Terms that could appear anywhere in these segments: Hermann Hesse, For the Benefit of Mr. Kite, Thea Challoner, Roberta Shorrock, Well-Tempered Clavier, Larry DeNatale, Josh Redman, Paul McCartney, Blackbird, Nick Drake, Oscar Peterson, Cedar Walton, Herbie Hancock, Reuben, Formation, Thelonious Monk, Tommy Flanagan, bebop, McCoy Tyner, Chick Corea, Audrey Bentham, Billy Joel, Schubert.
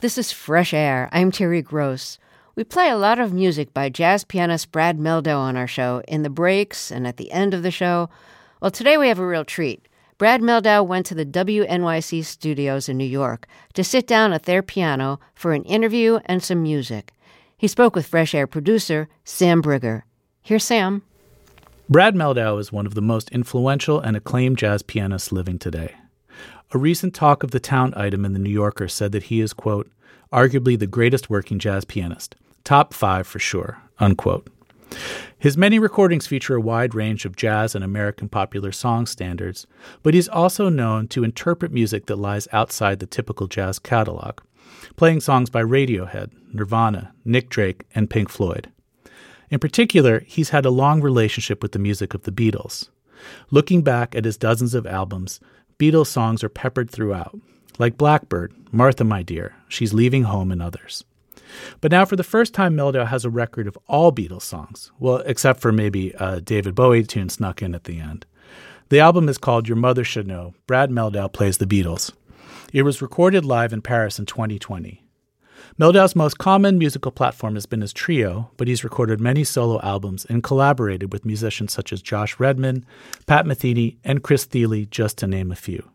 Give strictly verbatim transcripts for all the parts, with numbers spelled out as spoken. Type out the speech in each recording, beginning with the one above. This is Fresh Air. I'm Terry Gross. We play a lot of music by jazz pianist Brad Mehldau on our show, in the breaks and at the end of the show. Well, today we have a real treat. Brad Mehldau went to the W N Y C studios in New York to sit down at their piano for an interview and some music. He spoke with Fresh Air producer Sam Briger. Here's Sam. Brad Mehldau is one of the most influential and acclaimed jazz pianists living today. A recent Talk of the Town item in The New Yorker said that he is, quote, arguably the greatest working jazz pianist, top five for sure, unquote. His many recordings feature a wide range of jazz and American popular song standards, but he's also known to interpret music that lies outside the typical jazz catalog, playing songs by Radiohead, Nirvana, Nick Drake, and Pink Floyd. In particular, he's had a long relationship with the music of the Beatles. Looking back at his dozens of albums, Beatles songs are peppered throughout, like Blackbird, Martha My Dear, She's Leaving Home, and others. But now for the first time, Mehldau has a record of all Beatles songs, well, except for maybe a David Bowie tune snuck in at the end. The album is called Your Mother Should Know, Brad Mehldau Plays the Beatles. It was recorded live in Paris in twenty twenty. Mehldau's most common musical platform has been his trio, but he's recorded many solo albums and collaborated with musicians such as Josh Redman, Pat Metheny, and Chris Thiele, just to name a few.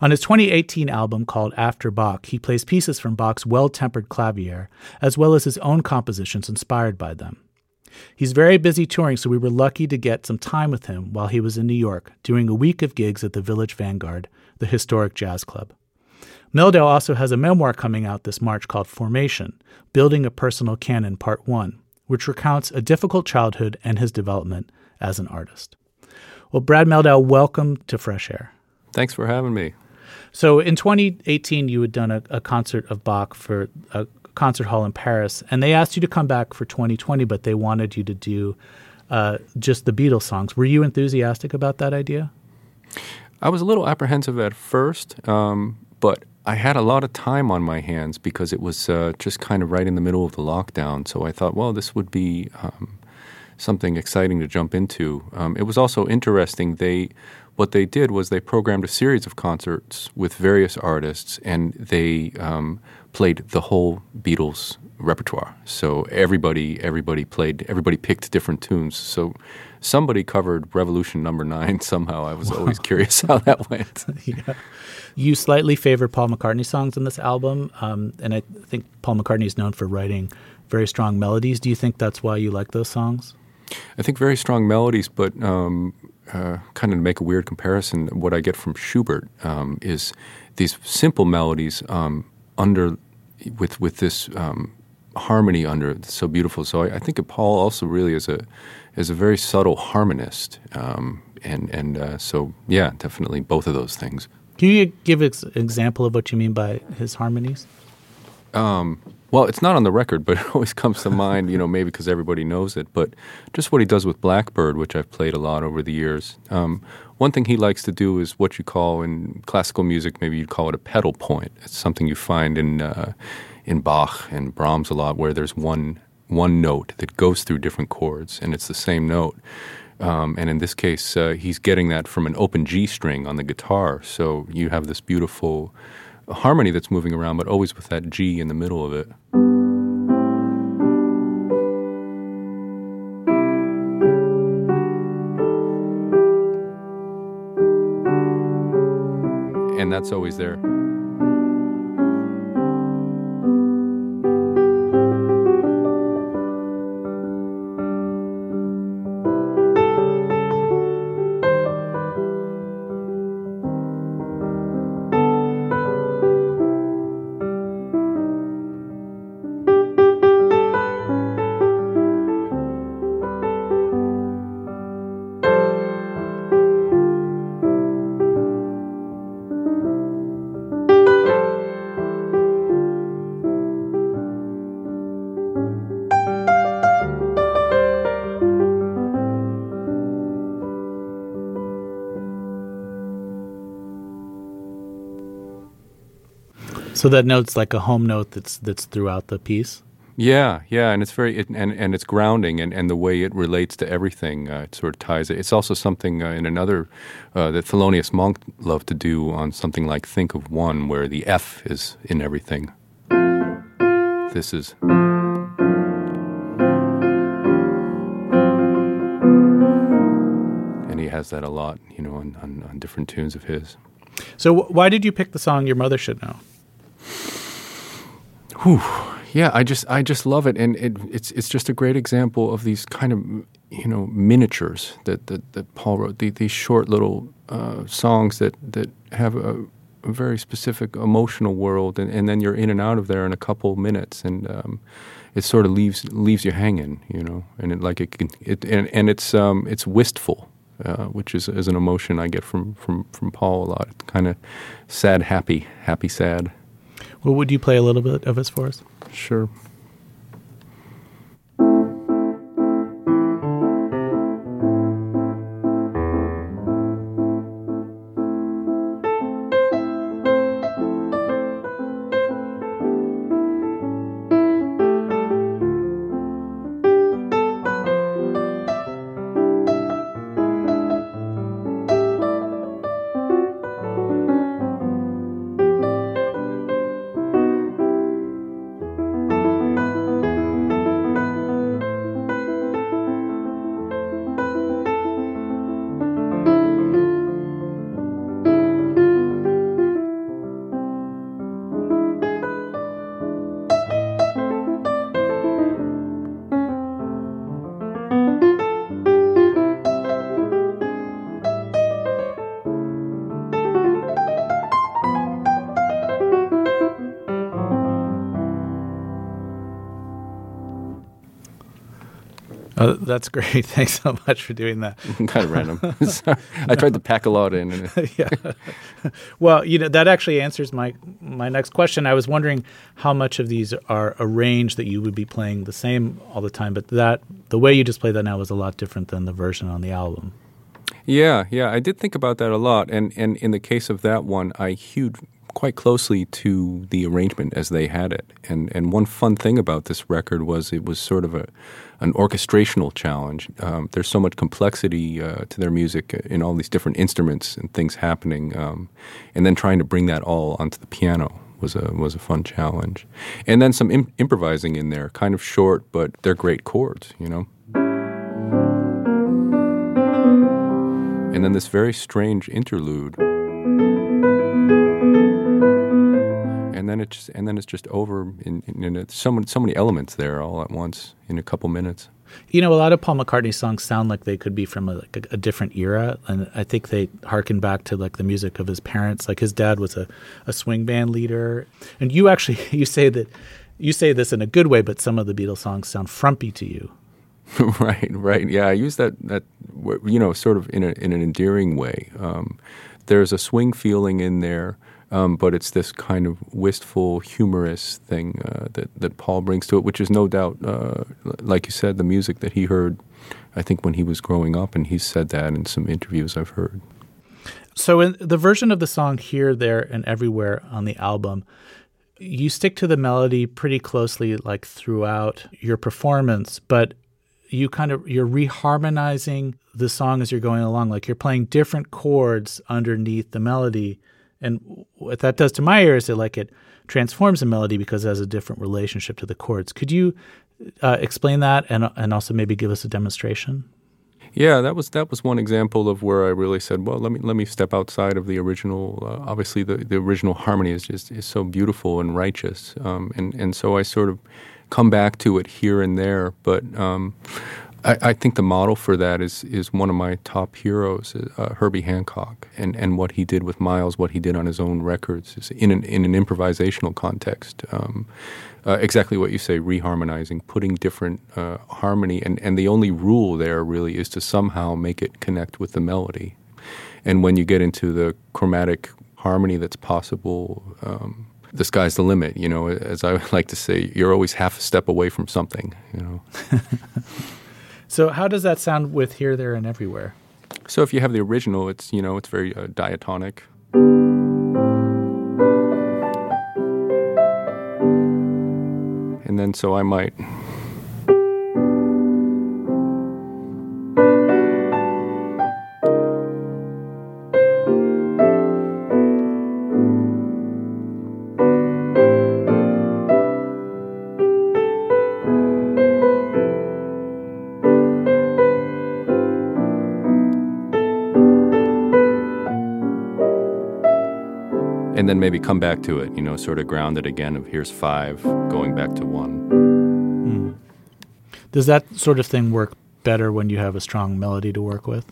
On his twenty eighteen album called After Bach, he plays pieces from Bach's Well-Tempered Clavier, as well as his own compositions inspired by them. He's very busy touring, so we were lucky to get some time with him while he was in New York, doing a week of gigs at the Village Vanguard, the historic jazz club. Mehldau also has a memoir coming out this March called Formation, Building a Personal Canon, Part One, which recounts a difficult childhood and his development as an artist. Well, Brad Mehldau, welcome to Fresh Air. Thanks for having me. So in twenty eighteen, you had done a, a concert of Bach for a concert hall in Paris, and they asked you to come back for twenty twenty, but they wanted you to do uh, just the Beatles songs. Were you enthusiastic about that idea? I was a little apprehensive at first, um, but I had a lot of time on my hands because it was uh, just kind of right in the middle of the lockdown. So I thought, well, this would be um, something exciting to jump into. Um, it was also interesting. They... What they did was they programmed a series of concerts with various artists, and they um, played the whole Beatles repertoire. So everybody, everybody played, everybody picked different tunes. So somebody covered Revolution Number Nine somehow. I was wow. always curious how that went. Yeah. You slightly favor Paul McCartney songs in this album, um, and I think Paul McCartney is known for writing very strong melodies. Do you think that's why you like those songs? I think very strong melodies, but um, uh, kind of to make a weird comparison, what I get from Schubert um, is these simple melodies um, under with with this um, harmony under it. It's so beautiful. So I, I think Paul also really is a is a very subtle harmonist, um, and and uh, so yeah, definitely both of those things. Can you give an example of what you mean by his harmonies? Um, Well, it's not on the record, but it always comes to mind, you know, maybe because everybody knows it. But just what he does with Blackbird, which I've played a lot over the years. Um, one thing he likes to do is what you call in classical music, maybe you'd call it a pedal point. It's something you find in uh, in Bach and Brahms a lot, where there's one one note that goes through different chords, and it's the same note. Um, and in this case, uh, he's getting that from an open G string on the guitar. So you have this beautiful harmony that's moving around, but always with that G in the middle of it. And that's always there. So that note's like a home note that's that's throughout the piece? Yeah, yeah, and it's very it, and, and it's grounding, and, and the way it relates to everything, uh, it sort of ties it. It's also something uh, in another uh, that Thelonious Monk loved to do on something like Think of One, where the F is in everything. This is... And he has that a lot, you know, on, on, on different tunes of his. So w- why did you pick the song Your Mother Should Know? Whew. Yeah, I just I just love it, and it, it's it's just a great example of these kind of, you know, miniatures that that, that Paul wrote. The, these short little uh, songs that that have a, a very specific emotional world, and, and then you're in and out of there in a couple minutes, and um, it sort of leaves leaves you hanging, you know, and it, like it, it and and it's um, it's wistful, uh, which is is an emotion I get from from, from Paul a lot. It's kind of sad, happy, happy, sad. Well, would you play a little bit of it for us? Sure. Oh, that's great. Thanks so much for doing that. Kind of random. Sorry. No. I tried to pack a lot in. And yeah. Well, you know, that actually answers my my next question. I was wondering how much of these are arranged that you would be playing the same all the time, but that the way you just played that now was a lot different than the version on the album. Yeah, yeah. I did think about that a lot. And, and in the case of that one, I hewed quite closely to the arrangement as they had it. And and one fun thing about this record was it was sort of a an orchestrational challenge. Um, there's so much complexity uh, to their music in all these different instruments and things happening. Um, and then trying to bring that all onto the piano was a was a fun challenge. And then some imp- improvising in there, kind of short, but they're great chords, you know. And then this very strange interlude. And then it's and then it's just over. In, in, in so many so many elements there, all at once in a couple minutes. You know, a lot of Paul McCartney songs sound like they could be from a, like a, a different era, and I think they harken back to like the music of his parents. Like his dad was a, a swing band leader, and you actually you say that you say this in a good way, but some of the Beatles songs sound frumpy to you. Right, right. Yeah, I use that that you know sort of in a in an endearing way. Um, there's a swing feeling in there. Um, but it's this kind of wistful, humorous thing uh, that that Paul brings to it, which is no doubt, uh, like you said, the music that he heard, I think, when he was growing up, and he's said that in some interviews I've heard. So in the version of the song Here, There, and Everywhere on the album, you stick to the melody pretty closely like throughout your performance, but you kind of, you're reharmonizing the song as you're going along, like you're playing different chords underneath the melody. And what that does to my ear is it like it transforms the melody because it has a different relationship to the chords. Could you uh, explain that and and also maybe give us a demonstration? Yeah, that was that was one example of where I really said, well, let me let me step outside of the original. Uh, obviously, the, the original harmony is just is so beautiful and righteous, um, and and so I sort of come back to it here and there, but. Um, I, I think the model for that is is one of my top heroes, uh, Herbie Hancock, and, and what he did with Miles, what he did on his own records, is in an in an improvisational context. Um, uh, exactly what you say, reharmonizing, putting different uh, harmony, and, and the only rule there really is to somehow make it connect with the melody. And when you get into the chromatic harmony that's possible, um, the sky's the limit. You know, as I like to say, you're always half a step away from something. You know. So how does that sound with Here, There, and Everywhere? So if you have the original, it's, you know, it's very uh, diatonic. And then so I might... and then maybe come back to it, you know, sort of ground it again of here's five, going back to one. Mm. Does that sort of thing work better when you have a strong melody to work with?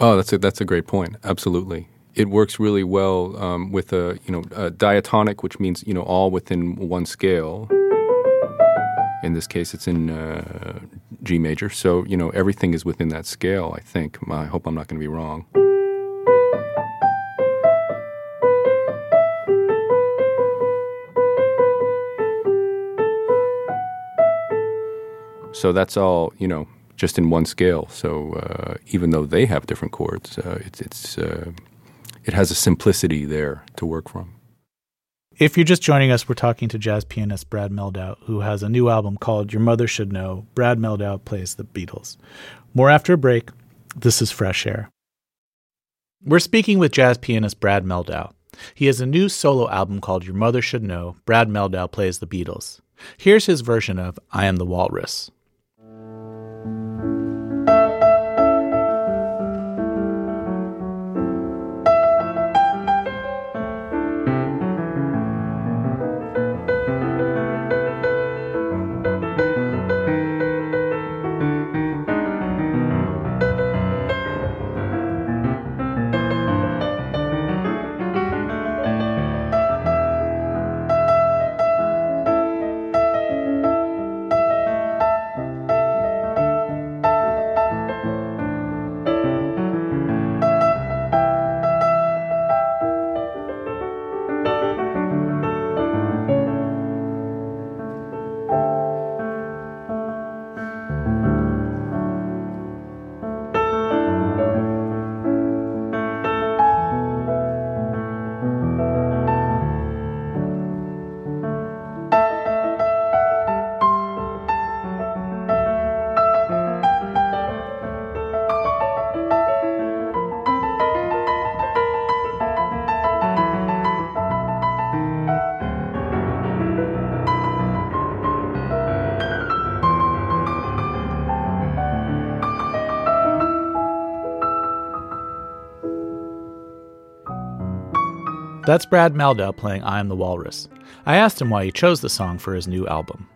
Oh, that's a, that's a great point. Absolutely. It works really well um, with a, you know, a diatonic, which means, you know, all within one scale. In this case, it's in uh, G major. So, you know, everything is within that scale, I think. I hope I'm not going to be wrong. So that's all, you know, just in one scale. So uh, even though they have different chords, uh, it's, it's uh, it has a simplicity there to work from. If you're just joining us, we're talking to jazz pianist Brad Mehldau, who has a new album called Your Mother Should Know. Brad Mehldau plays the Beatles. More after a break. This is Fresh Air. We're speaking with jazz pianist Brad Mehldau. He has a new solo album called Your Mother Should Know. Brad Mehldau plays the Beatles. Here's his version of I Am the Walrus. That's Brad Mehldau playing I Am the Walrus. I asked him why he chose the song for his new album.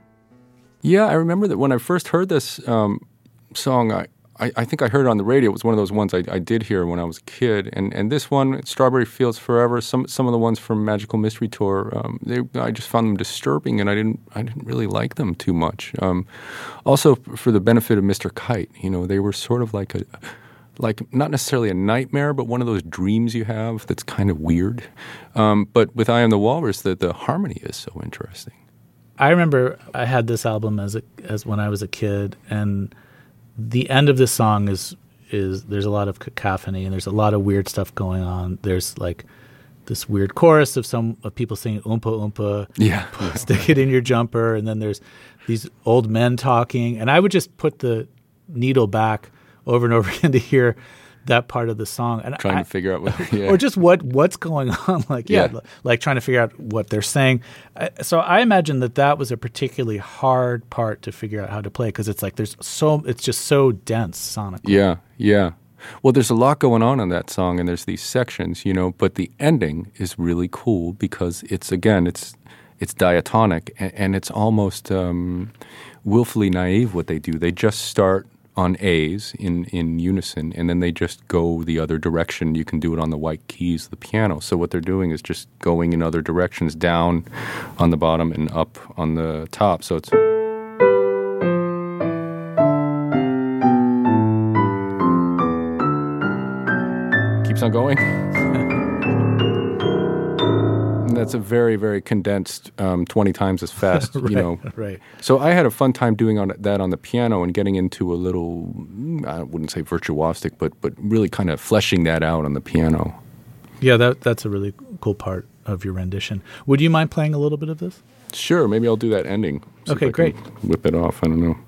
Yeah, I remember that when I first heard this um, song, I, I, I think I heard it on the radio. It was one of those ones I, I did hear when I was a kid. And and this one, Strawberry Fields Forever, some some of the ones from Magical Mystery Tour, um, they, I just found them disturbing, and I didn't I didn't really like them too much. Um, also, for the benefit of Mister Kite, you know, they were sort of like a... like not necessarily a nightmare, but one of those dreams you have that's kind of weird. Um, but with I Am the Walrus, the, the harmony is so interesting. I remember I had this album as a, as when I was a kid, and the end of this song is is there's a lot of cacophony and there's a lot of weird stuff going on. There's like this weird chorus of some of people singing oompa oompa, yeah, stick it in your jumper, and then there's these old men talking. And I would just put the needle back over and over again to hear that part of the song, and trying I, to figure out what, yeah. or just what what's going on, like yeah, yeah, like trying to figure out what they're saying. So I imagine that that was a particularly hard part to figure out how to play, because it's like there's so it's just so dense sonically. Yeah, yeah. Well, there's a lot going on in that song, and there's these sections, you know. But the ending is really cool because it's again, it's it's diatonic, and, and it's almost um, willfully naive what they do. They just start on A's in, in unison, and then they just go the other direction. You can do it on the white keys of the piano. So what they're doing is just going in other directions, down on the bottom and up on the top. So it's... keeps on going. That's a very, very condensed, um, twenty times as fast, right, you know. Right. So I had a fun time doing on, that on the piano and getting into a little, I wouldn't say virtuosic, but but really kind of fleshing that out on the piano. Yeah, that that's a really cool part of your rendition. Would you mind playing a little bit of this? Sure, maybe I'll do that ending. See okay, if I great. Can whip it off, I don't know.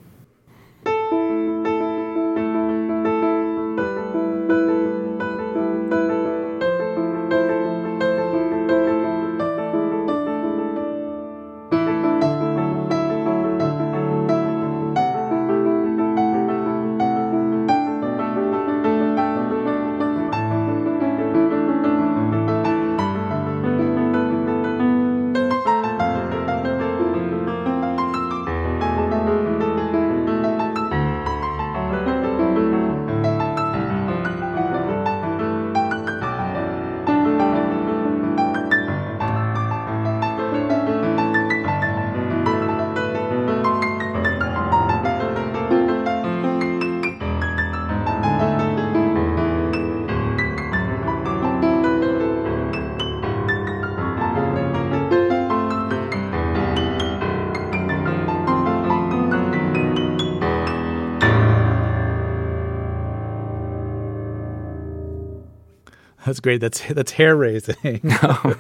That's great. That's that's hair raising. No.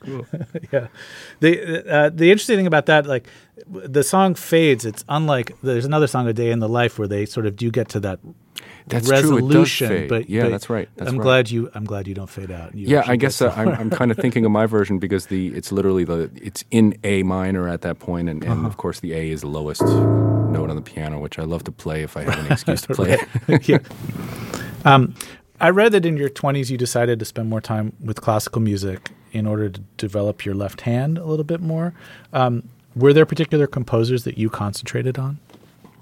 Cool. Yeah. The uh, the interesting thing about that, like, the song fades. It's unlike there's another song, A Day in the Life, where they sort of do get to that. That's resolution, true. It does fade. But yeah, but that's right. That's I'm right. glad you. I'm glad you don't fade out. You yeah, I guess uh, I'm, I'm kind of thinking of my version because the it's literally the it's in A minor at that point, and, and uh-huh. of course the A is the lowest note on the piano, which I love to play if I have an excuse to play it. Yeah. Um, I read that in your twenties you decided to spend more time with classical music in order to develop your left hand a little bit more. Um, were there particular composers that you concentrated on?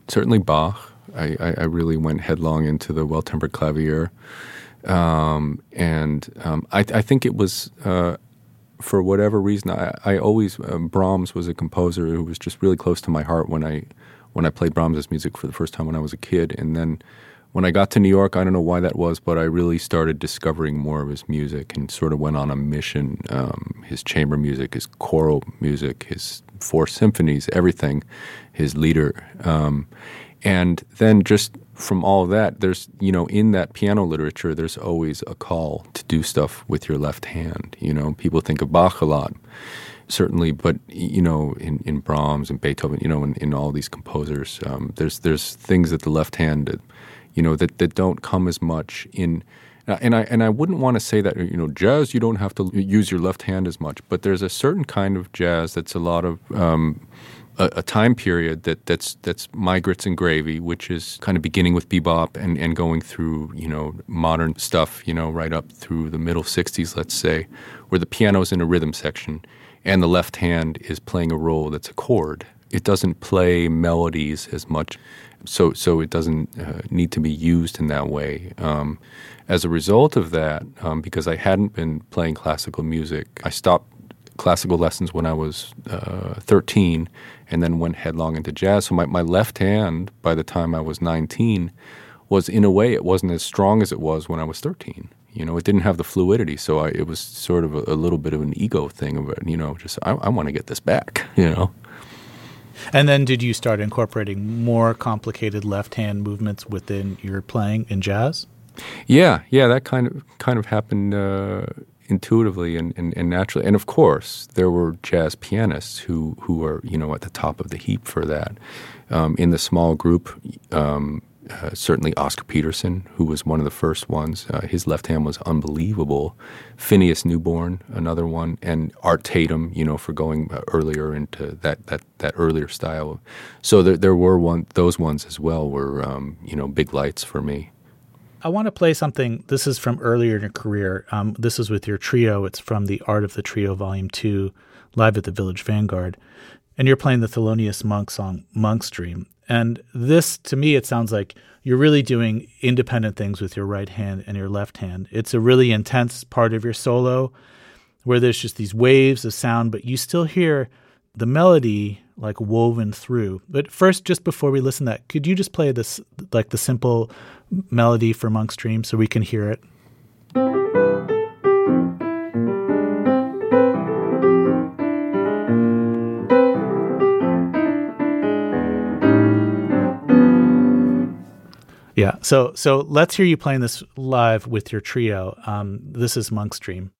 Certainly Bach. I, I, I really went headlong into the Well-Tempered Clavier. Um, and um, I, I think it was, uh, for whatever reason, I, I always um, – Brahms was a composer who was just really close to my heart when I when I played Brahms' music for the first time when I was a kid. And then when I got to New York, I don't know why that was, but I really started discovering more of his music and sort of went on a mission, um, his chamber music, his choral music, his four symphonies, everything, his lieder. Um And then just from all of that, there's, you know, in that piano literature, there's always a call to do stuff with your left hand. You know, people think of Bach a lot, certainly, but, you know, in, in Brahms and Beethoven, you know, in, in all these composers, um, there's there's things that the left hand, you know, that, that don't come as much in... And I and I wouldn't want to say that, you know, jazz, you don't have to use your left hand as much, but there's a certain kind of jazz that's a lot of... Um, a time period that that's that's my grits and gravy, which is kind of beginning with bebop and, and going through, you know, modern stuff, you know, right up through the middle sixties, let's say, where the piano's in a rhythm section and the left hand is playing a role that's a chord. It doesn't play melodies as much, so so it doesn't uh, need to be used in that way. Um, as a result of that, um, because I hadn't been playing classical music, I stopped classical lessons when I was uh, thirteen and then went headlong into jazz. So my, my left hand, by the time I was nineteen, was in a way, it wasn't as strong as it was when I was thirteen. You know, it didn't have the fluidity. So I, it was sort of a, a little bit of an ego thing of, you know, just I, I want to get this back, you know. And then did you start incorporating more complicated left hand movements within your playing in jazz? Yeah, yeah, that kind of kind of happened uh intuitively and, and, and naturally. And of course, there were jazz pianists who, who are, you know, at the top of the heap for that. Um, in the small group, um, uh, certainly Oscar Peterson, who was one of the first ones. Uh, his left hand was unbelievable. Phineas Newborn, another one, and Art Tatum, you know, for going earlier into that that, that earlier style. So there, there were one those ones as well were, um, you know, big lights for me. I want to play something. This is from earlier in your career. Um, this is with your trio. It's from The Art of the Trio, Volume two, live at the Village Vanguard. And you're playing the Thelonious Monk song, Monk's Dream. And this, to me, it sounds like you're really doing independent things with your right hand and your left hand. It's a really intense part of your solo where there's just these waves of sound, but you still hear the melody like woven through. But first, just before we listen to that, could you just play this, like the simple melody for Monk's Dream so we can hear it? Yeah, so so let's hear you playing this live with your trio. Um, this is Monk's Dream.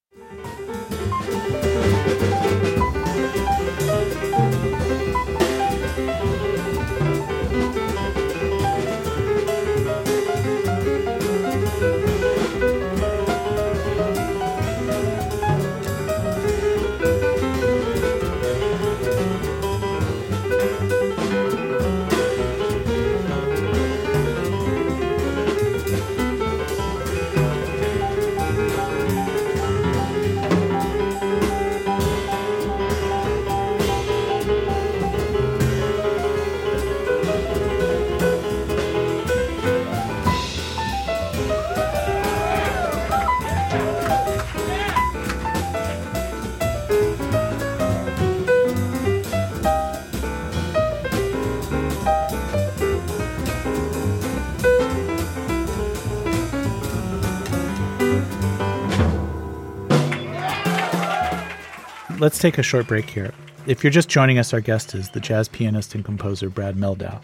Let's take a short break here. If you're just joining us, our guest is the jazz pianist and composer Brad Mehldau.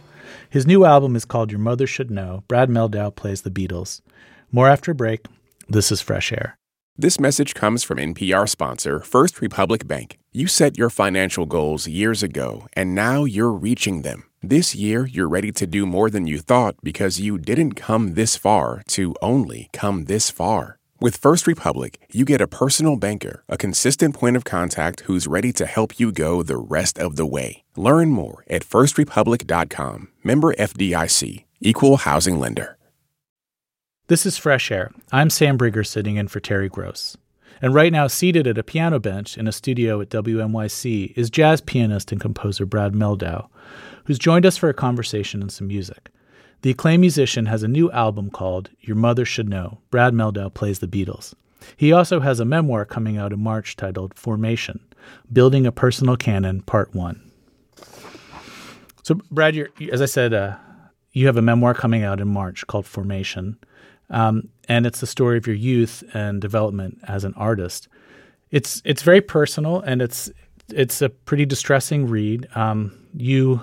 His new album is called Your Mother Should Know. Brad Mehldau plays the Beatles. More after break. This is Fresh Air. This message comes from N P R sponsor First Republic Bank. You set your financial goals years ago, and now you're reaching them. This year, you're ready to do more than you thought because you didn't come this far to only come this far. With First Republic, you get a personal banker, a consistent point of contact who's ready to help you go the rest of the way. Learn more at first republic dot com. Member F D I C. Equal housing lender. This is Fresh Air. I'm Sam Briger, sitting in for Terry Gross. And right now, seated at a piano bench in a studio at W N Y C, is jazz pianist and composer Brad Mehldau, who's joined us for a conversation and some music. The acclaimed musician has a new album called Your Mother Should Know. Brad Mehldau plays the Beatles. He also has a memoir coming out in March titled Formation, Building a Personal Canon, Part One. So, Brad, you're, as I said, uh, you have a memoir coming out in March called Formation. Um, and it's the story of your youth and development as an artist. It's it's very personal, and it's it's a pretty distressing read. Um, you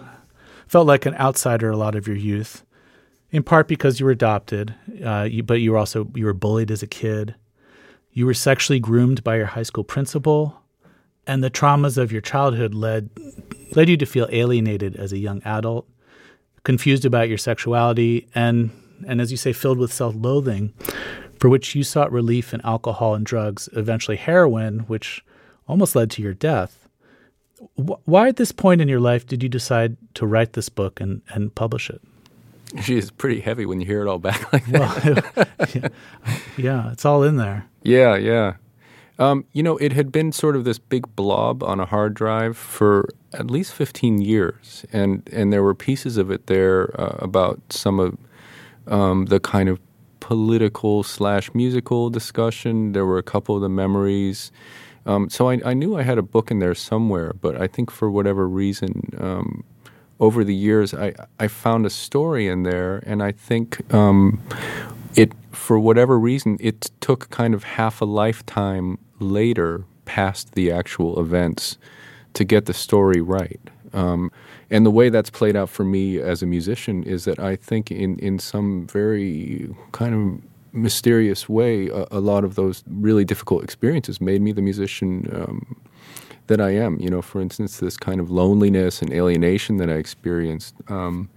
felt like an outsider a lot of your youth, in part because you were adopted, uh, you, but you were also you were bullied as a kid. You were sexually groomed by your high school principal, and the traumas of your childhood led led you to feel alienated as a young adult, confused about your sexuality, and and as you say, filled with self-loathing, for which you sought relief in alcohol and drugs, eventually heroin, which almost led to your death. Why at this point in your life did you decide to write this book and, and publish it? It's pretty heavy when you hear it all back like that. Well, yeah, yeah, it's all in there. Yeah, yeah. Um, you know, it had been sort of this big blob on a hard drive for at least fifteen years, and, and there were pieces of it there uh, about some of... Um, the kind of political slash musical discussion. There were a couple of the memories. Um, so I, I knew I had a book in there somewhere, but I think for whatever reason, um, over the years, I, I found a story in there, and I think um, it, for whatever reason, it took kind of half a lifetime later past the actual events to get the story right. Um, and the way that's played out for me as a musician is that I think in, in some very kind of mysterious way, a, a lot of those really difficult experiences made me the musician um, that I am. You know, for instance, this kind of loneliness and alienation that I experienced. Um,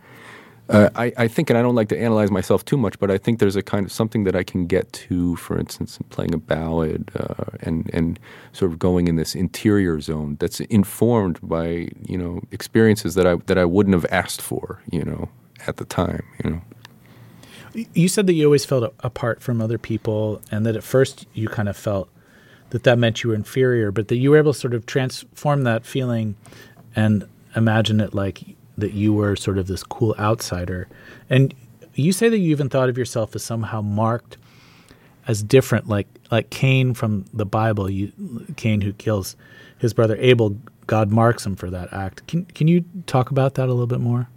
uh, I, I think, and I don't like to analyze myself too much, but I think there's a kind of something that I can get to, for instance, in playing a ballad uh, and, and sort of going in this interior zone that's informed by, you know, experiences that I that I wouldn't have asked for, you know, at the time, you know. You said that you always felt apart from other people, and that at first you kind of felt that that meant you were inferior, but that you were able to sort of transform that feeling and imagine it like that you were sort of this cool outsider. And you say that you even thought of yourself as somehow marked as different, like like Cain from the Bible, you, Cain who kills his brother Abel, God marks him for that act. Can can you talk about that a little bit more?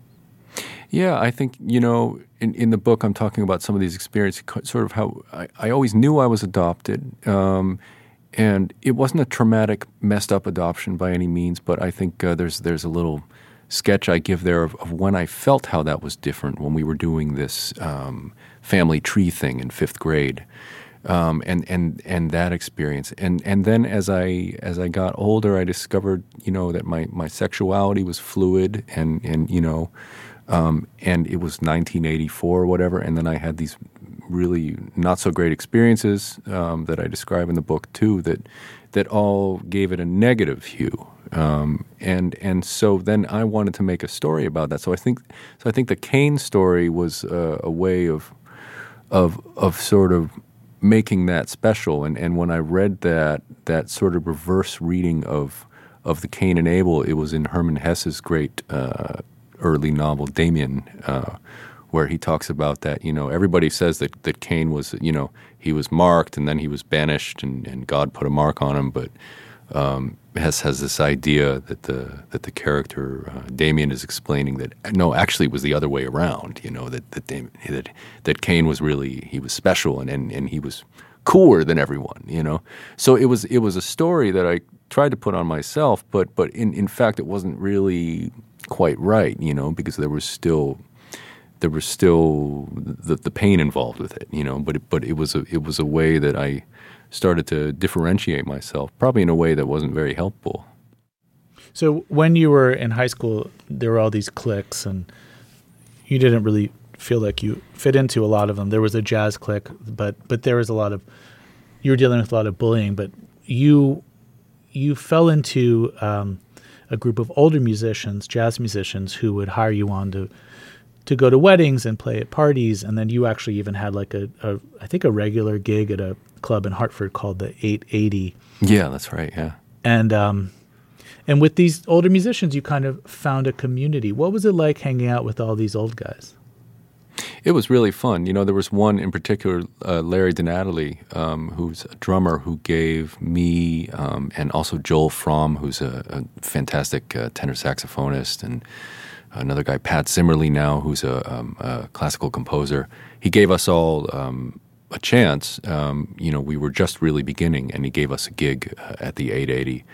Yeah, I think, you know, in, in the book I'm talking about some of these experiences, sort of how I, I always knew I was adopted, um, and it wasn't a traumatic, messed up adoption by any means, but I think uh, there's there's a little... sketch I give there of, of when I felt how that was different when we were doing this um, family tree thing in fifth grade, um, and and and that experience, and and then as I as I got older, I discovered, you know, that my, my sexuality was fluid, and and you know, um, and it was nineteen eighty-four or whatever, and then I had these really not so great experiences um, that I describe in the book too, that that all gave it a negative hue. Um, and and so then I wanted to make a story about that. So I think so I think the Cain story was uh, a way of of of sort of making that special. And, and when I read that that sort of reverse reading of of the Cain and Abel, it was in Hermann Hesse's great uh, early novel Damien, uh, where he talks about that. You know, everybody says that that Cain was, you know, he was marked and then he was banished, and, and God put a mark on him, but. Um, Hess has this idea that the that the character uh, Damien is explaining that no, actually it was the other way around. You know, that that Damien, that that Cain was really he was special and, and, and he was cooler than everyone. You know, so it was it was a story that I tried to put on myself, but but in, in fact it wasn't really quite right. You know, because there was still there was still the the pain involved with it. You know, but it, but it was a it was a way that I started to differentiate myself, probably in a way that wasn't very helpful. So when you were in high school, there were all these cliques, and you didn't really feel like you fit into a lot of them. There was a jazz clique, but but there was a lot of – you were dealing with a lot of bullying, but you you fell into um, a group of older musicians, jazz musicians, who would hire you on to – to go to weddings and play at parties. And then you actually even had like a, a, I think a regular gig at a club in Hartford called the eight eighty. Yeah, that's right. Yeah. And, um, and with these older musicians, you kind of found a community. What was it like hanging out with all these old guys? It was really fun. You know, there was one in particular, uh, Larry DeNatale, um, who's a drummer, who gave me, um, and also Joel Fromm, who's a, a fantastic uh, tenor saxophonist, and another guy, Pat Zimmerly now, who's a, um, a classical composer. He gave us all um, a chance. Um, you know, we were just really beginning, and he gave us a gig uh, at the eight eighty,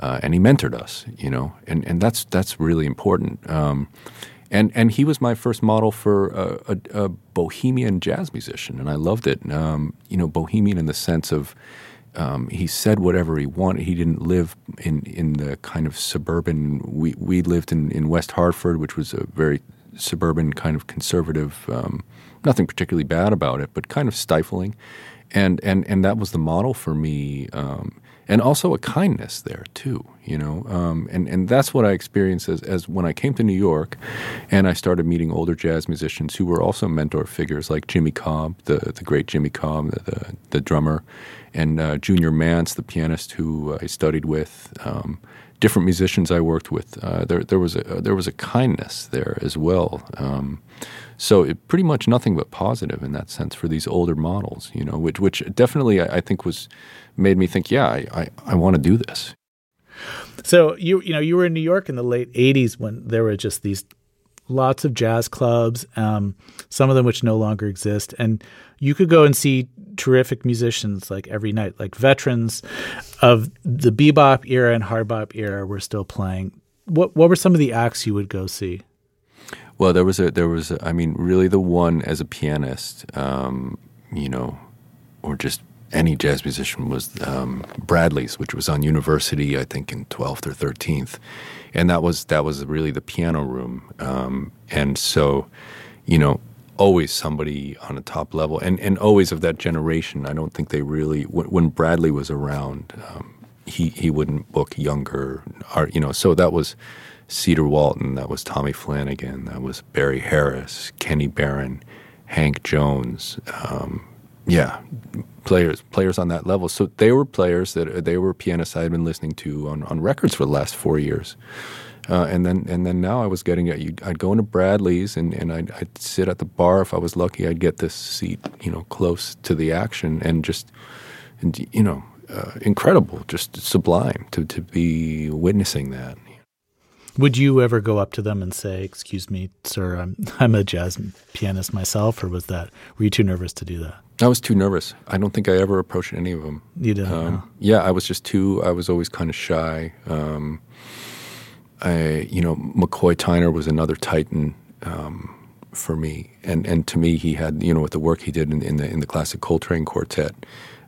uh, and he mentored us, you know, and, and that's that's really important. Um, and, and he was my first model for a, a, a bohemian jazz musician, and I loved it. Um, you know, bohemian in the sense of Um, he said whatever he wanted. He didn't live in, in the kind of suburban we, – we lived in, in West Hartford, which was a very suburban kind of conservative um, – nothing particularly bad about it, but kind of stifling. And and, and that was the model for me, um, and also a kindness there too, you know. Um, and, and that's what I experienced as, as when I came to New York and I started meeting older jazz musicians who were also mentor figures, like Jimmy Cobb, the, the great Jimmy Cobb, the, the, the drummer, and uh, Junior Mance, the pianist who I studied with, um, different musicians I worked with. Uh, there, there was a there was a kindness there as well. Um, so it, pretty much nothing but positive in that sense for these older models, you know, which which definitely I, I think was made me think, yeah, I, I, I want to do this. So you you know you were in New York in the late eighties when there were just these lots of jazz clubs, um, some of them which no longer exist, and you could go and see terrific musicians like every night, like veterans of the bebop era and hard bop era were still playing. What what were some of the acts you would go see? Well, there was a there was a, I mean, really the one as a pianist, um, you know, or just any jazz musician was um, Bradley's, which was on University, I think, in twelfth or thirteenth, and that was that was really the piano room, um, and so, you know, always somebody on a top level, and and always of that generation. I don't think they really w- when Bradley was around, um, he he wouldn't book younger, or, you know. So that was Cedar Walton, that was Tommy Flanagan, that was Barry Harris, Kenny Barron, Hank Jones. Um, Yeah, players players on that level. So they were players that they were pianists I had been listening to on, on records for the last four years, uh, and then and then now I was getting I'd go into Bradley's and, and I'd, I'd sit at the bar if I was lucky. I'd get this seat, you know, close to the action, and just and you know uh, incredible, just sublime to to be witnessing that. Would you ever go up to them and say, "Excuse me, sir, I'm I'm a jazz pianist myself," or was that were you too nervous to do that? I was too nervous. I don't think I ever approached any of them. You didn't? Um, no. Yeah, I was just too. I was always kind of shy. Um, I, you know, McCoy Tyner was another titan um, for me, and and to me, he had, you know, with the work he did in, in the in the classic Coltrane Quartet.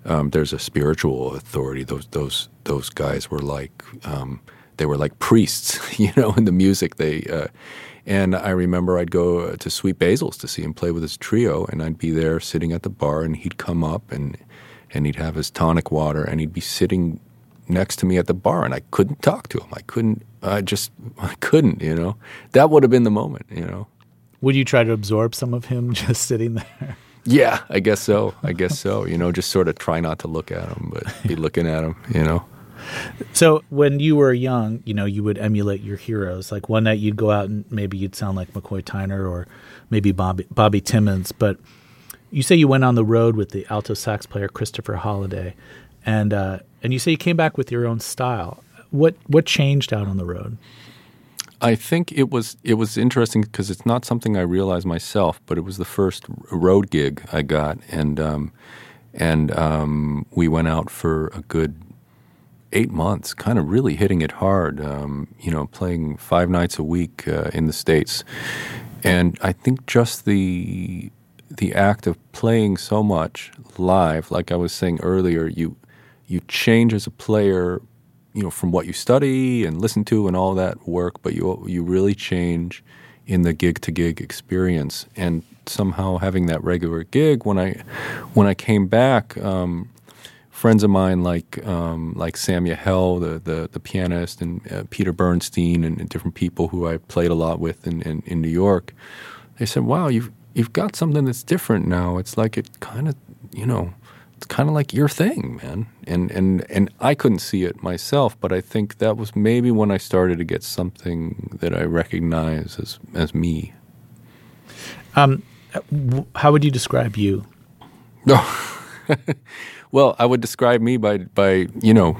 Um, there's a spiritual authority. Those those those guys were like. Um, They were like priests, you know, in the music. They uh, and I remember I'd go to Sweet Basil's to see him play with his trio, and I'd be there sitting at the bar, and he'd come up and and he'd have his tonic water, and he'd be sitting next to me at the bar, and I couldn't talk to him. I couldn't. I just I couldn't. You know, that would have been the moment. You know, would you try to absorb some of him just sitting there? Yeah, I guess so. I guess so. You know, just sort of try not to look at him, but be looking at him. You know. So when you were young, you know, you would emulate your heroes. Like one night you'd go out and maybe you'd sound like McCoy Tyner or maybe Bobby, Bobby Timmons. But you say you went on the road with the alto sax player Christopher Holliday, and uh, and you say you came back with your own style. What what changed out on the road? I think it was it was interesting because it's not something I realized myself, but it was the first road gig I got, and um, and um, we went out for a good. Eight months, kind of really hitting it hard, um, you know, playing five nights a week uh, in the States. And I think just the the act of playing so much live, like I was saying earlier, you you change as a player, you know, from what you study and listen to and all that work, but you you really change in the gig to gig experience. And somehow having that regular gig, when I when I came back, um, friends of mine like um, like Sam Yahel, the, the the pianist, and uh, Peter Bernstein, and, and different people who I played a lot with in, in, in New York, they said, "Wow, you've you've got something that's different now. It's like it kind of, you know, it's kind of like your thing, man." And and and I couldn't see it myself, but I think that was maybe when I started to get something that I recognize as as me. Um, how would you describe you? Oh, well, I would describe me by by you know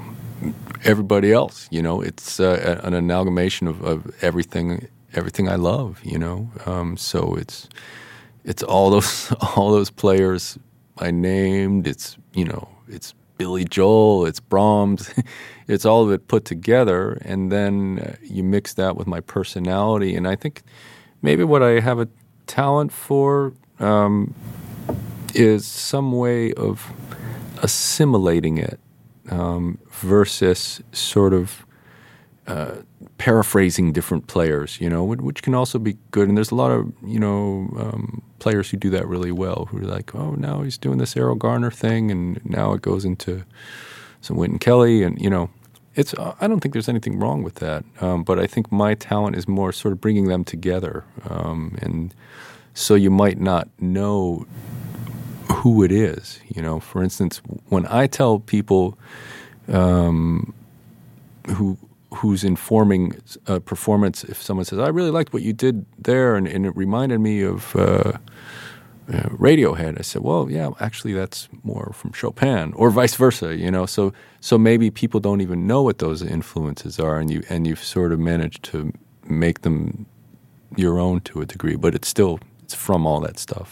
everybody else. You know, it's uh, an amalgamation of, of everything everything I love. You know, um, so it's. It's all those all those players I named. It's, you know, it's Billy Joel, it's Brahms, it's all of it put together, and then you mix that with my personality. And I think maybe what I have a talent for um, is some way of assimilating it um, versus sort of Uh, paraphrasing different players, you know, which can also be good. And there's a lot of, you know, um, players who do that really well, who are like, oh, now he's doing this Errol Garner thing, and now it goes into some Wynton Kelly. And, you know, it's I don't think there's anything wrong with that. Um, but I think my talent is more sort of bringing them together. Um, and so you might not know who it is, you know. For instance, when I tell people um, who... who's informing a performance, if someone says, I really liked what you did there, and, and it reminded me of uh, uh, Radiohead, I said, well, yeah, actually that's more from Chopin, or vice versa, you know, so so maybe people don't even know what those influences are, and, you, and you've sort of managed to make them your own to a degree, but it's still, it's from all that stuff.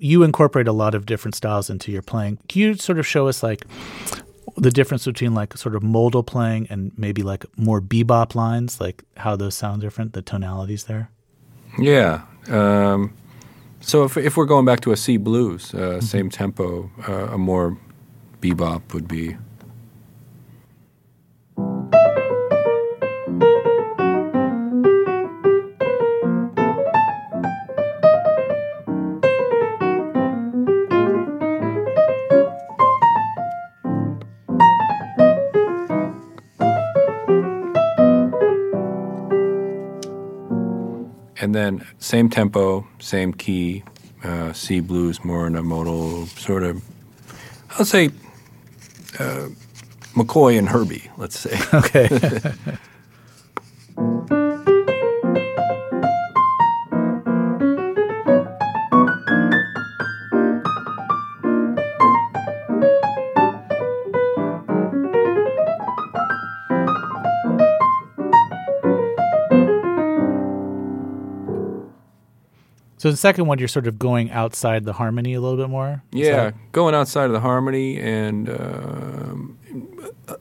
You incorporate a lot of different styles into your playing. Can you sort of show us, like, the difference between like sort of modal playing and maybe like more bebop lines, like how those sound different, the tonalities there? Yeah. Um, so if if we're going back to a C blues, uh, mm-hmm. same tempo, uh, a more bebop would be... And then same tempo, same key, uh, C blues, more in a modal sort of, I'll say uh, McCoy and Herbie, let's say. Okay. So the second one, you're sort of going outside the harmony a little bit more? Is yeah, that... going outside of the harmony and um,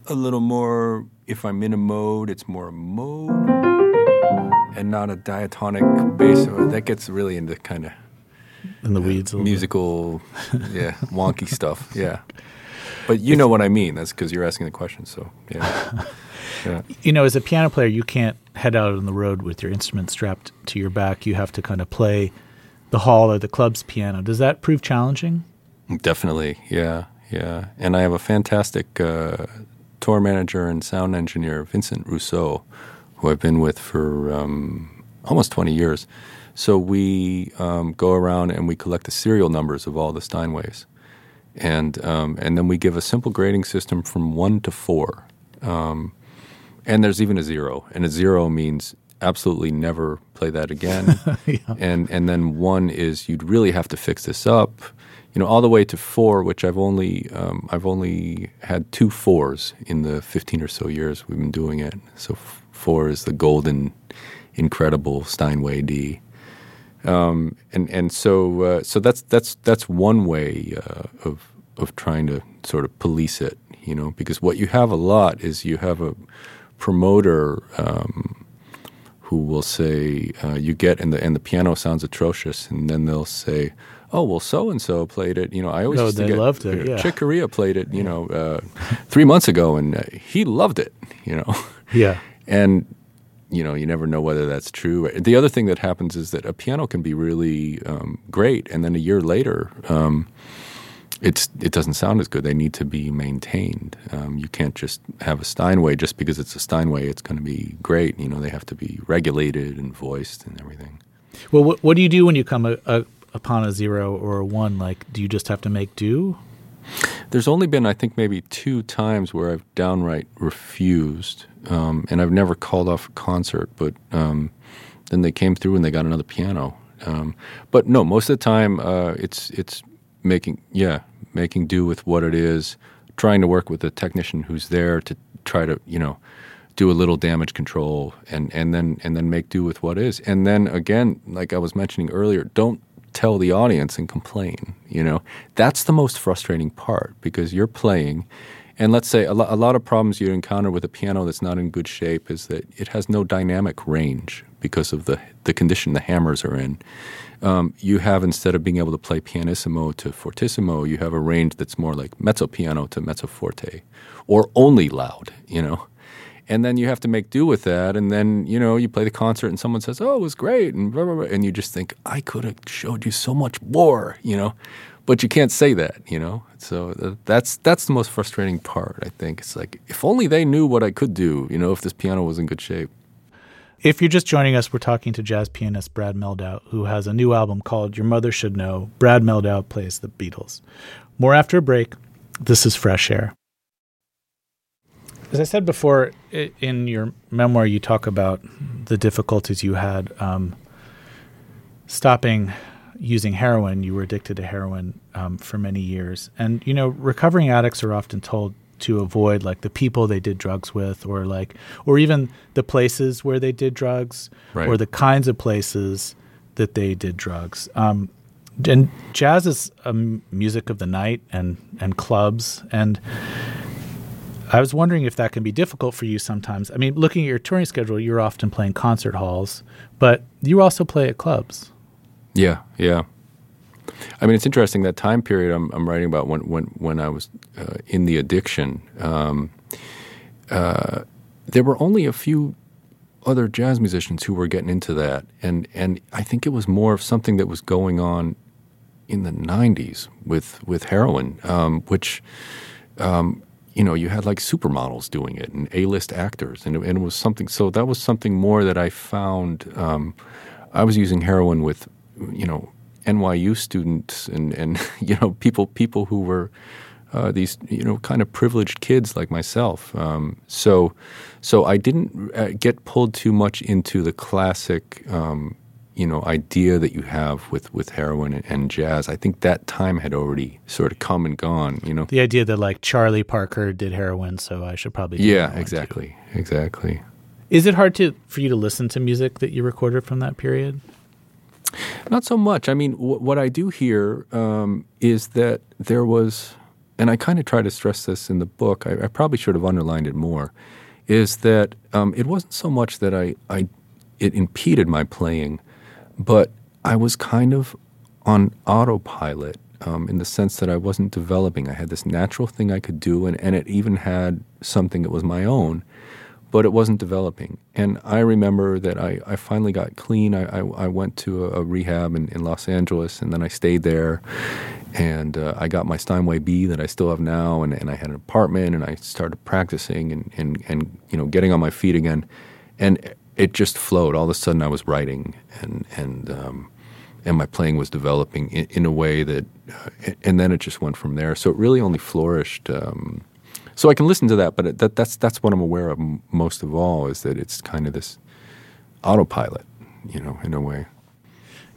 a little more, if I'm in a mode, it's more a mode and not a diatonic bass. That gets really into kind of... In the weeds uh, a little musical, bit. Yeah, wonky stuff, yeah. But you know what I mean. That's because you're asking the question, so yeah. Yeah. You know, as a piano player, you can't head out on the road with your instrument strapped to your back. You have to kind of play the hall or the club's piano. Does that prove challenging? Definitely, yeah, yeah. And I have a fantastic uh, tour manager and sound engineer, Vincent Rousseau, who I've been with for um, almost twenty years. So we um, go around and we collect the serial numbers of all the Steinways. And um, and then we give a simple grading system from one to four. Um, and there's even a zero. And a zero means absolutely never play that again. Yeah. And and then one is you'd really have to fix this up, you know, all the way to four, which I've only um, I've only had two fours in the fifteen or so years we've been doing it. So f- four is the golden, incredible Steinway D. Um, and and so uh, so that's that's that's one way uh, of of trying to sort of police it, you know, because what you have a lot is you have a promoter. Um, who will say, uh, you get, and the and the piano sounds atrocious, and then they'll say, oh, well, so-and-so played it. You know, I always no, used to they get, loved it, yeah. Chick Corea played it, you know, uh, three months ago, and uh, he loved it, you know. Yeah. And, you know, you never know whether that's true. The other thing that happens is that a piano can be really um, great, and then a year later, um, it's it doesn't sound as good. They need to be maintained. Um, you can't just have a Steinway. Just because it's a Steinway, it's going to be great. You know, they have to be regulated and voiced and everything. Well, what, what do you do when you come a, a, upon a zero or a one? Like, do you just have to make do? There's only been, I think, maybe two times where I've downright refused, um, and I've never called off a concert, but um, then they came through and they got another piano. Um, but no, most of the time uh, it's it's making, yeah, making do with what it is, trying to work with a technician who's there to try to, you know, do a little damage control and, and then and then make do with what is. And then again, like I was mentioning earlier, don't tell the audience and complain, you know. That's the most frustrating part, because you're playing, and let's say a, lo- a lot of problems you encounter with a piano that's not in good shape is that it has no dynamic range because of the, the condition the hammers are in. Um, you have, instead of being able to play pianissimo to fortissimo, you have a range that's more like mezzo piano to mezzo forte, or only loud, you know. And then you have to make do with that, and then, you know, you play the concert and someone says, oh, it was great, and blah, blah, blah, and you just think, I could have showed you so much more, you know. But you can't say that, you know. So that's that's the most frustrating part, I think. It's like, if only they knew what I could do, you know, if this piano was in good shape. If you're just joining us, we're talking to jazz pianist Brad Mehldau, who has a new album called Your Mother Should Know. Brad Mehldau plays the Beatles. More after a break. This is Fresh Air. As I said before, in your memoir, you talk about the difficulties you had um, stopping using heroin. You were addicted to heroin um, for many years. And, you know, recovering addicts are often told to avoid, like, the people they did drugs with, or like, or even the places where they did drugs, right, or the kinds of places that they did drugs. Um, and jazz is um, music of the night and, and clubs. And I was wondering if that can be difficult for you sometimes. I mean, looking at your touring schedule, you're often playing concert halls, but you also play at clubs. Yeah, yeah. I mean, it's interesting, that time period I'm, I'm writing about when when, when I was uh, in the addiction, um, uh, there were only a few other jazz musicians who were getting into that. And, and I think it was more of something that was going on in the nineties with, with heroin, um, which... Um, you know, you had like supermodels doing it and A-list actors, and it, and it was something. So that was something more that I found. Um, I was using heroin with, you know, N Y U students and, and you know, people people who were uh, these, you know, kind of privileged kids like myself. Um, so so I didn't get pulled too much into the classic, um, you know, idea that you have with, with heroin and, and jazz. I think that time had already sort of come and gone, you know. The idea that, like, Charlie Parker did heroin, so I should probably do yeah, exactly, too. exactly. Is it hard to for you to listen to music that you recorded from that period? Not so much. I mean, w- what I do hear um, is that there was, and I kind of try to stress this in the book, I, I probably should have underlined it more, is that um, it wasn't so much that I, I it impeded my playing, but I was kind of on autopilot um, in the sense that I wasn't developing. I had this natural thing I could do, and, and it even had something that was my own, but it wasn't developing. And I remember that I, I finally got clean. I, I, I went to a, a rehab in, in Los Angeles, and then I stayed there. And uh, I got my Steinway B that I still have now, and, and I had an apartment, and I started practicing and, and, and you know, getting on my feet again. And it just flowed. All of a sudden, I was writing, and and um, and my playing was developing in, in a way that, uh, and then it just went from there. So it really only flourished. Um, so I can listen to that, but it, that that's that's what I'm aware of most of all, is that it's kind of this autopilot, you know, in a way.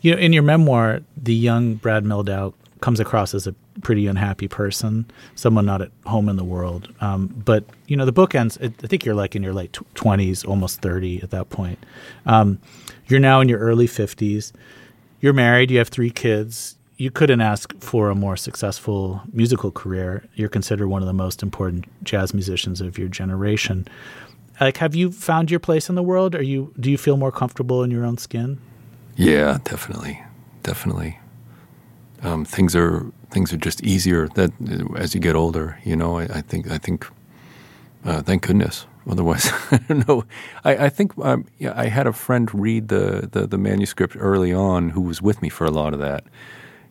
You know, in your memoir, the young Brad Mehldau comes across as a pretty unhappy person, someone not at home in the world. Um, but, you know, the book ends, I think you're like in your late twenties, almost thirty at that point. Um, you're now in your early fifties. You're married. You have three kids. You couldn't ask for a more successful musical career. You're considered one of the most important jazz musicians of your generation. Like, have you found your place in the world? Are you? Do you feel more comfortable in your own skin? Yeah, definitely, definitely. Um, things are things are just easier that as you get older. You know, I, I think I think. Uh, thank goodness. Otherwise, I don't know. I, I think um, yeah, I had a friend read the, the the manuscript early on who was with me for a lot of that,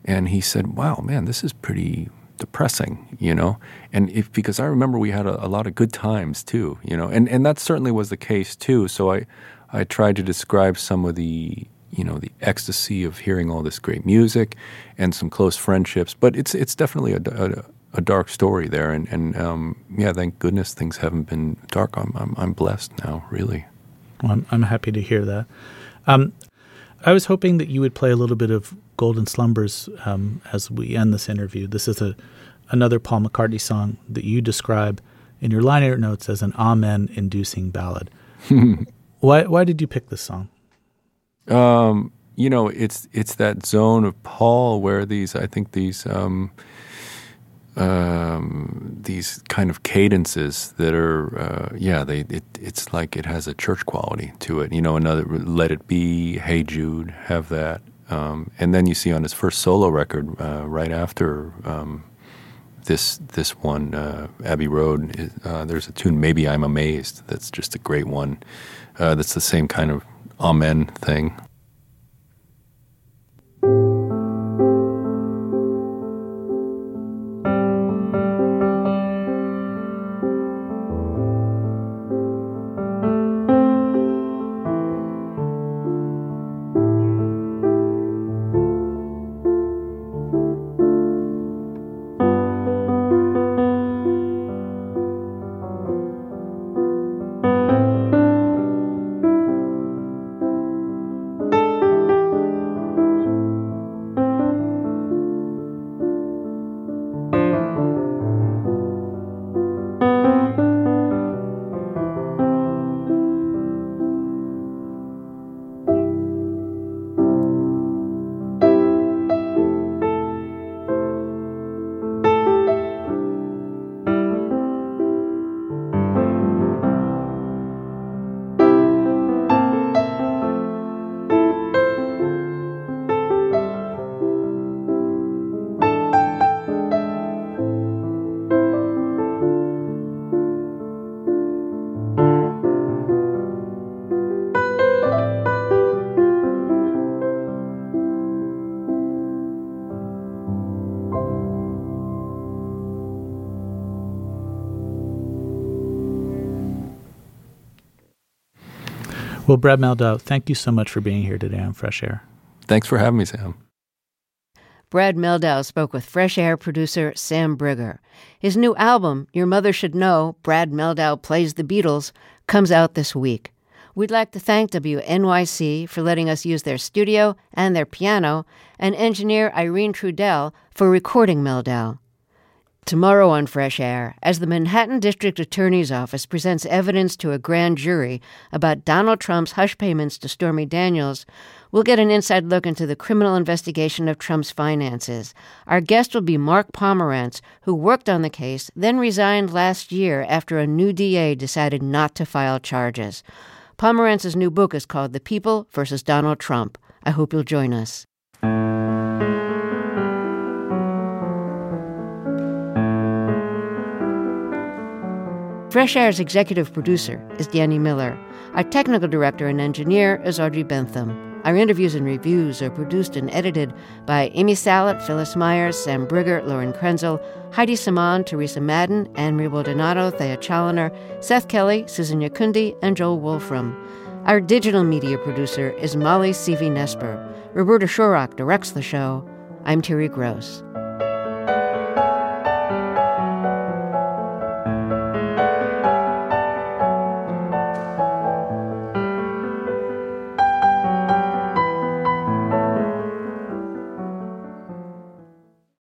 and he said, "Wow, man, this is pretty depressing," you know. And if because I remember we had a, a lot of good times too, you know, and and that certainly was the case too. So I I tried to describe some of the. You know, the ecstasy of hearing all this great music and some close friendships. But it's it's definitely a, a, a dark story there. And, and um, yeah, thank goodness things haven't been dark. I'm I'm, I'm blessed now, really. Well, I'm, I'm happy to hear that. Um, I was hoping that you would play a little bit of Golden Slumbers um, as we end this interview. This is a another Paul McCartney song that you describe in your liner notes as an amen-inducing ballad. why Why did you pick this song? Um, you know, it's it's that zone of Paul where these, I think these, um, um, these kind of cadences that are, uh, yeah, they it, it's like it has a church quality to it. You know, another "Let It Be," "Hey Jude," have that, um, and then you see on his first solo record, uh, right after um, this this one, uh, Abbey Road, uh, there's a tune, "Maybe I'm Amazed." That's just a great one. Uh, that's the same kind of amen thing. Well, Brad Mehldau, thank you so much for being here today on Fresh Air. Thanks for having me, Sam. Brad Mehldau spoke with Fresh Air producer Sam Briger. His new album, Your Mother Should Know, Brad Mehldau Plays the Beatles, comes out this week. We'd like to thank W N Y C for letting us use their studio and their piano, and engineer Irene Trudell for recording Mehldau. Tomorrow on Fresh Air, as the Manhattan District Attorney's Office presents evidence to a grand jury about Donald Trump's hush payments to Stormy Daniels, we'll get an inside look into the criminal investigation of Trump's finances. Our guest will be Mark Pomerantz, who worked on the case, then resigned last year after a new D A decided not to file charges. Pomerantz's new book is called The People versus Donald Trump. I hope you'll join us. Fresh Air's executive producer is Danny Miller. Our technical director and engineer is Audrey Bentham. Our interviews and reviews are produced and edited by Amy Sallet, Phyllis Myers, Sam Briger, Lauren Krenzel, Heidi Simon, Teresa Madden, Anne-Marie Baldonado, Thea Challoner, Seth Kelly, Susan Yakundi, and Joel Wolfram. Our digital media producer is Molly C V Nesper. Roberta Shorrock directs the show. I'm Terry Gross.